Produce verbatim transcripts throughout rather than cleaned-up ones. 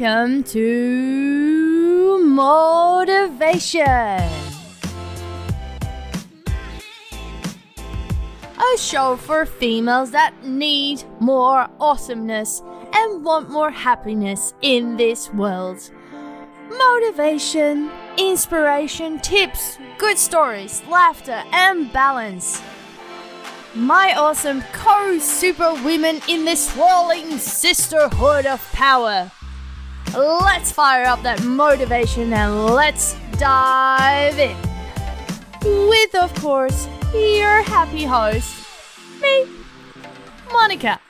Welcome to Motivation. A show for females that need more awesomeness and want more happiness in this world. Motivation, inspiration, tips, good stories, laughter, and balance. My awesome co-super women in this swirling sisterhood of power. Let's fire up that motivation and let's dive in. With, of course, your happy host, me, Monica.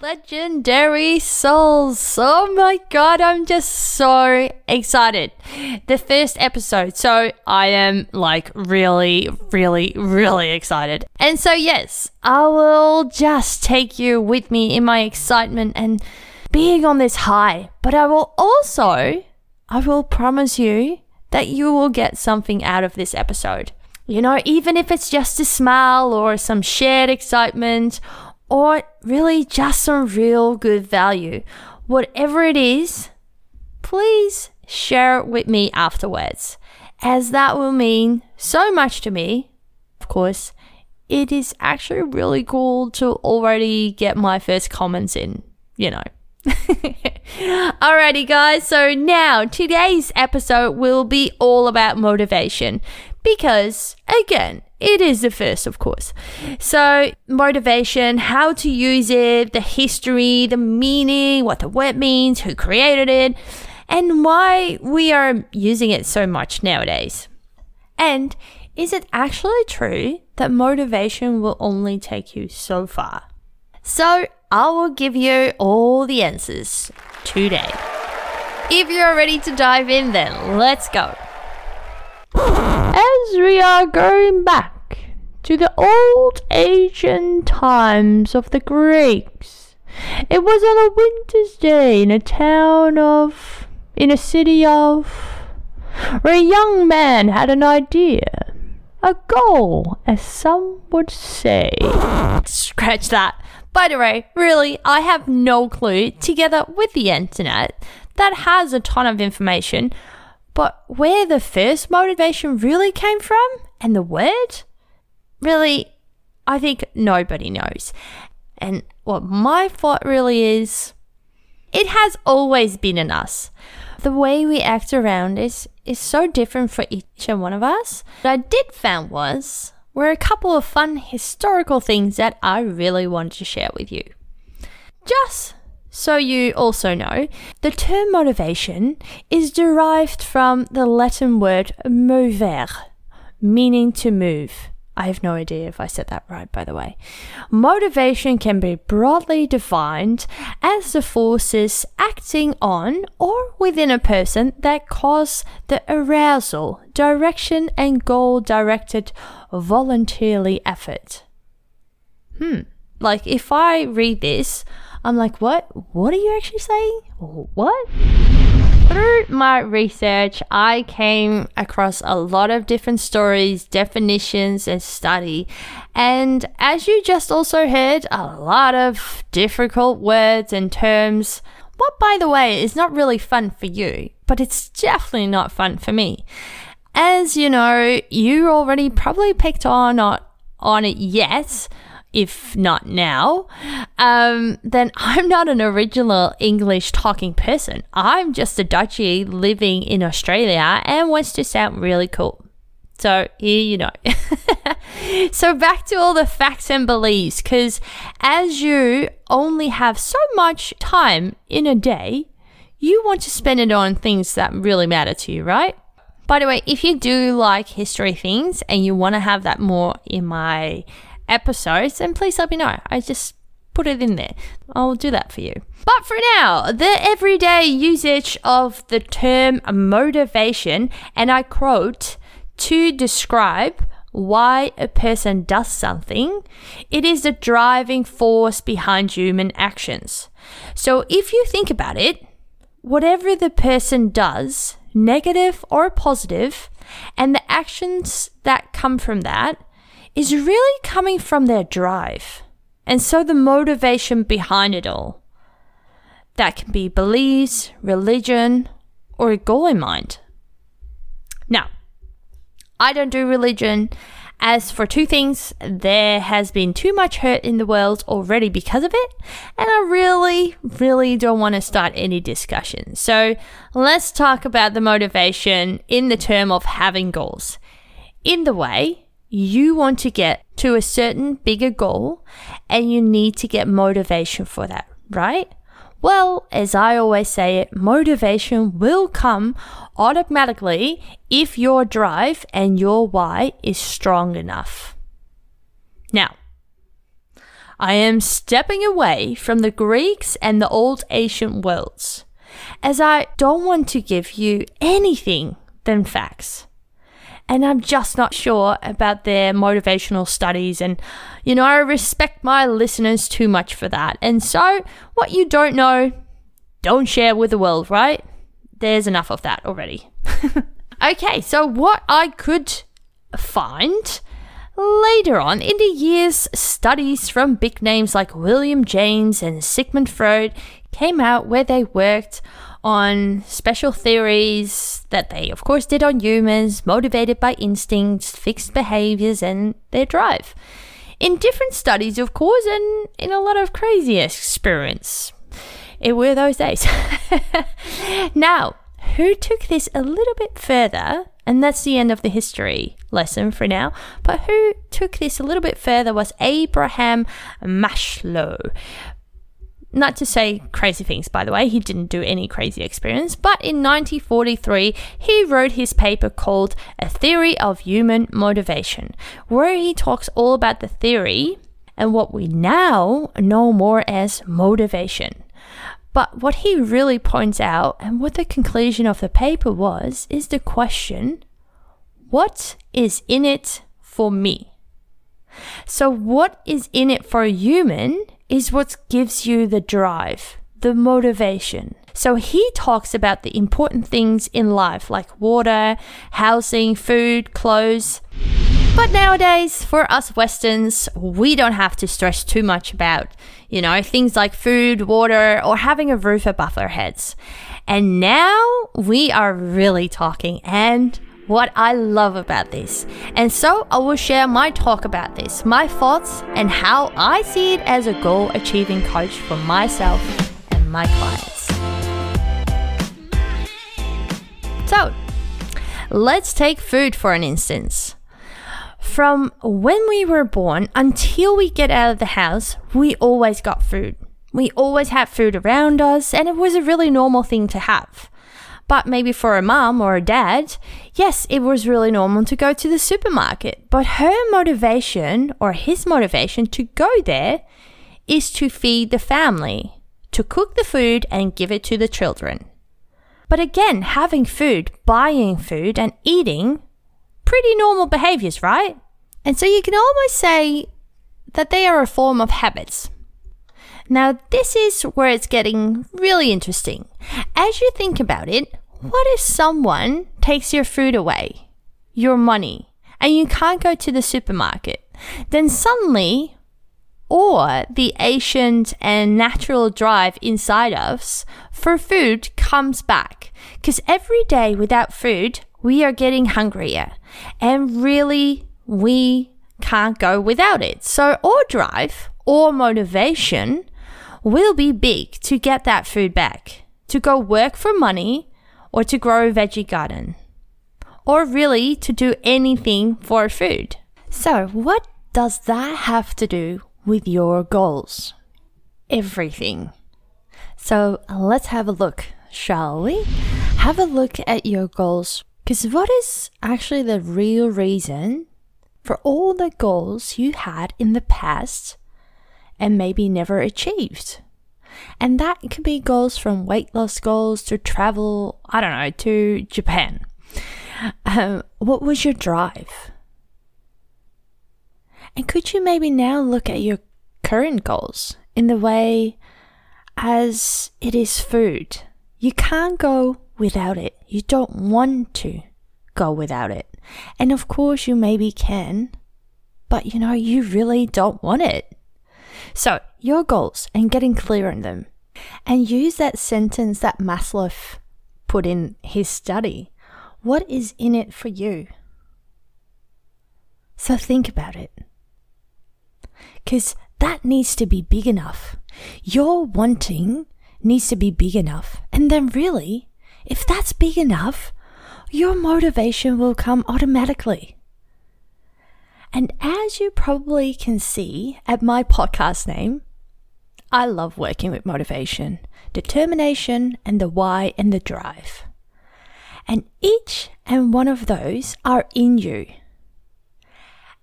Legendary souls. Oh my god, I'm just so excited. The first episode, so I am like really, really, really excited. And so yes, I will just take you with me in my excitement and being on this high. But I will also, I will promise you that you will get something out of this episode. You know, even if it's just a smile or some shared excitement, or really just some real good value. Whatever it is, please share it with me afterwards, as that will mean so much to me. Of course, it is actually really cool to already get my first comments in, you know. Alrighty guys, so now today's episode will be all about motivation because, again, it is the first, of course. So motivation, how to use it, the history, the meaning, what the word means, who created it, and why we are using it so much nowadays. And is it actually true that motivation will only take you so far? So I will give you all the answers today. If you're ready to dive in, then let's go. As we are going back to the old ancient times of the Greeks, it was on a winter's day in a town of, in a city of, where a young man had an idea, a goal, as some would say. Scratch that. By the way, really, I have no clue, together with the internet, that has a ton of information. But where the first motivation really came from and the word? Really, I think nobody knows. And what my thought really is, it has always been in us. The way we act around is, is so different for each and one of us. What I did find was, were a couple of fun historical things that I really wanted to share with you. Just so you also know, the term motivation is derived from the Latin word mover, meaning to move. I have no idea if I said that right, by the way. Motivation can be broadly defined as the forces acting on or within a person that cause the arousal, direction, and goal-directed voluntarily effort. Hmm. Like, if I read this, I'm like, what? What are you actually saying? What? Through my research, I came across a lot of different stories, definitions, and study. And as you just also heard, a lot of difficult words and terms. What, by the way, is not really fun for you, but it's definitely not fun for me. As you know, you already probably picked on, on it yet. If not now, um, then I'm not an original English-talking person. I'm just a Dutchie living in Australia and wants to sound really cool. So here you know. So back to all the facts and beliefs, because as you only have so much time in a day, you want to spend it on things that really matter to you, right? By the way, if you do like history things and you want to have that more in my episodes, and please let me know. I just put it in there. I'll do that for you. But for now, the everyday usage of the term motivation, and I quote, to describe why a person does something, it is the driving force behind human actions. So if you think about it, whatever the person does negative or positive, and the actions that come from that is really coming from their drive. And so the motivation behind it all. That can be beliefs, religion, or a goal in mind. Now, I don't do religion. As for two things, there has been too much hurt in the world already because of it, and I really, really don't want to start any discussion. So let's talk about the motivation in the term of having goals. In the way, you want to get to a certain bigger goal, and you need to get motivation for that, right? Well, as I always say it, motivation will come automatically if your drive and your why is strong enough. Now, I am stepping away from the Greeks and the old ancient worlds, as I don't want to give you anything than facts. And I'm just not sure about their motivational studies. And, you know, I respect my listeners too much for that. And so what you don't know, don't share with the world, right? There's enough of that already. Okay, so what I could find later on in the years, studies from big names like William James and Sigmund Freud came out where they worked on special theories that they of course did on humans motivated by instincts, fixed behaviors, and their drive. In different studies of course, and in a lot of crazy experiments. It were those days. Now, who took this a little bit further, and that's the end of the history lesson for now, but who took this a little bit further was Abraham Maslow. Not to say crazy things, by the way, he didn't do any crazy experiments, but in nineteen forty-three, he wrote his paper called A Theory of Human Motivation, where he talks all about the theory and what we now know more as motivation. But what he really points out, and what the conclusion of the paper was, is the question, what is in it for me? So what is in it for a human is what gives you the drive, the motivation. So he talks about the important things in life like water, housing, food, clothes. But nowadays, for us Westerns, we don't have to stress too much about, you know, things like food, water, or having a roof above our heads. And now we are really talking, and what I love about this. And so I will share my talk about this, my thoughts, and how I see it as a goal achieving coach for myself and my clients. So let's take food for an instance. From when we were born until we get out of the house, we always got food. We always had food around us, and it was a really normal thing to have. But maybe for a mom or a dad, yes, it was really normal to go to the supermarket. But her motivation or his motivation to go there is to feed the family, to cook the food and give it to the children. But again, having food, buying food and eating, pretty normal behaviors, right? And so you can almost say that they are a form of habits. Now, this is where it's getting really interesting. As you think about it, what if someone takes your food away, your money, and you can't go to the supermarket? Then suddenly, or the ancient and natural drive inside us for food comes back. Because every day without food, we are getting hungrier. And really, we can't go without it. So our drive or motivation will be big to get that food back, to go work for money, or to grow a veggie garden, or really to do anything for food. So what does that have to do with your goals? Everything. So let's have a look, shall we? Have a look at your goals, because what is actually the real reason for all the goals you had in the past and maybe never achieved? And that could be goals from weight loss goals to travel, I don't know, to Japan. Um, what was your drive? And could you maybe now look at your current goals in the way as it is food? You can't go without it. You don't want to go without it. And of course you maybe can, but you know, you really don't want it. So your goals and getting clear on them, and use that sentence that Maslow put in his study. What is in it for you? So think about it, because that needs to be big enough. Your wanting needs to be big enough. And then really, if that's big enough, your motivation will come automatically. And as you probably can see at my podcast name, I love working with motivation, determination, and the why and the drive. And each and one of those are in you.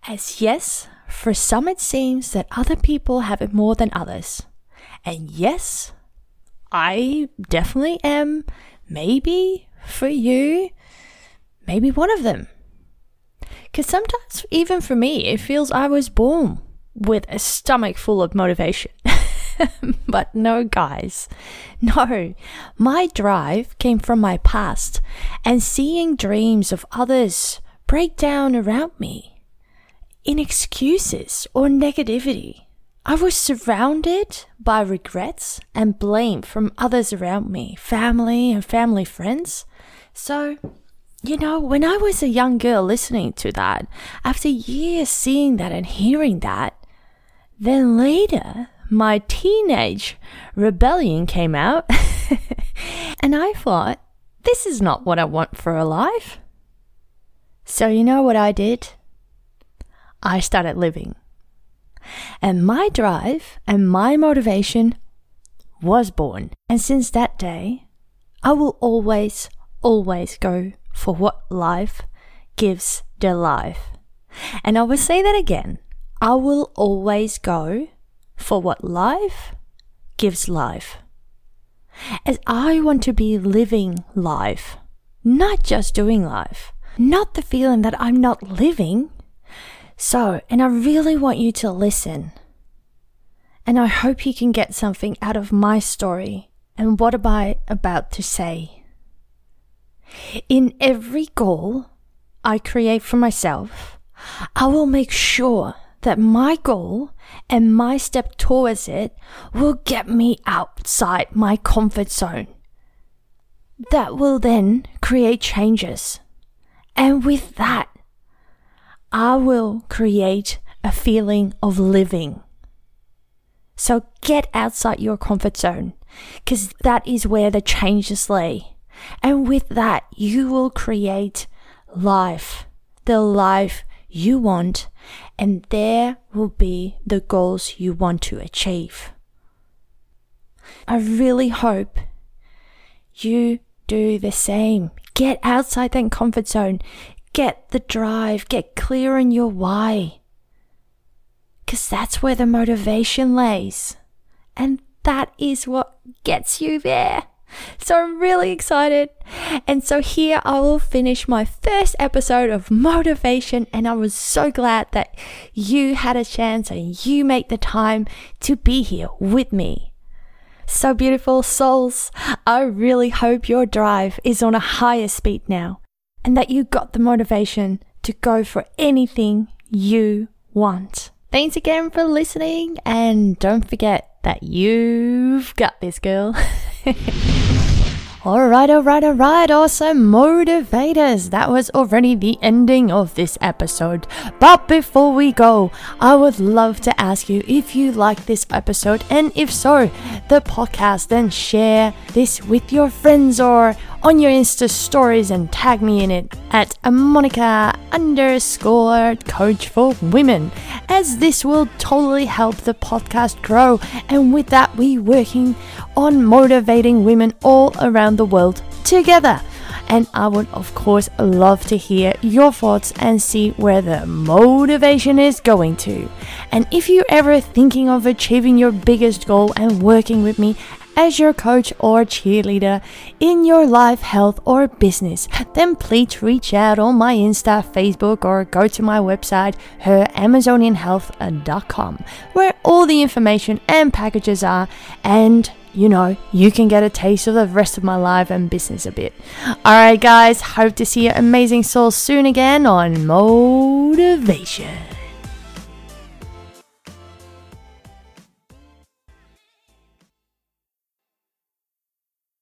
As yes, for some it seems that other people have it more than others. And yes, I definitely am, maybe for you, maybe one of them. Because sometimes, even for me, it feels I was born with a stomach full of motivation. But no, guys, no. My drive came from my past and seeing dreams of others break down around me in excuses or negativity. I was surrounded by regrets and blame from others around me, family and family friends. So, you know, when I was a young girl listening to that, after years seeing that and hearing that, then later my teenage rebellion came out and I thought, this is not what I want for a life. So you know what I did? I started living. And my drive and my motivation was born. And since that day, I will always, always go for what life gives their life. And I will say that again. I will always go for what life gives life. As I want to be living life, not just doing life, not the feeling that I'm not living. So, and I really want you to listen. And I hope you can get something out of my story and what am I about to say. In every goal I create for myself, I will make sure that my goal and my step towards it will get me outside my comfort zone. That will then create changes. And with that, I will create a feeling of living. So get outside your comfort zone, because that is where the changes lay. And with that, you will create life, the life you want, and there will be the goals you want to achieve. I really hope you do the same. Get outside that comfort zone. Get the drive. Get clear on your why. Because that's where the motivation lays. And that is what gets you there. So I'm really excited. And so here I will finish my first episode of motivation. And I was so glad that you had a chance and you make the time to be here with me. So beautiful souls, I really hope your drive is on a higher speed now and that you got the motivation to go for anything you want. Thanks again for listening, and don't forget that you've got this, girl. All right, all right, all right, awesome motivators. That was already the ending of this episode. But before we go, I would love to ask you if you like this episode, and if so, the podcast, then share this with your friends or on your Insta stories and tag me in it at Monica underscore coach for women, as this will totally help the podcast grow. And with that, we working on motivating women all around the world together. And I would of course love to hear your thoughts and see where the motivation is going to. And if you're ever thinking of achieving your biggest goal and working with me as your coach or cheerleader in your life, health or business, then please reach out on my Insta, Facebook, or go to my website her amazonian health dot com, where all the information and packages are, and you know, you can get a taste of the rest of my life and business a bit. Alright guys, hope to see you amazing souls soon again on Motivation.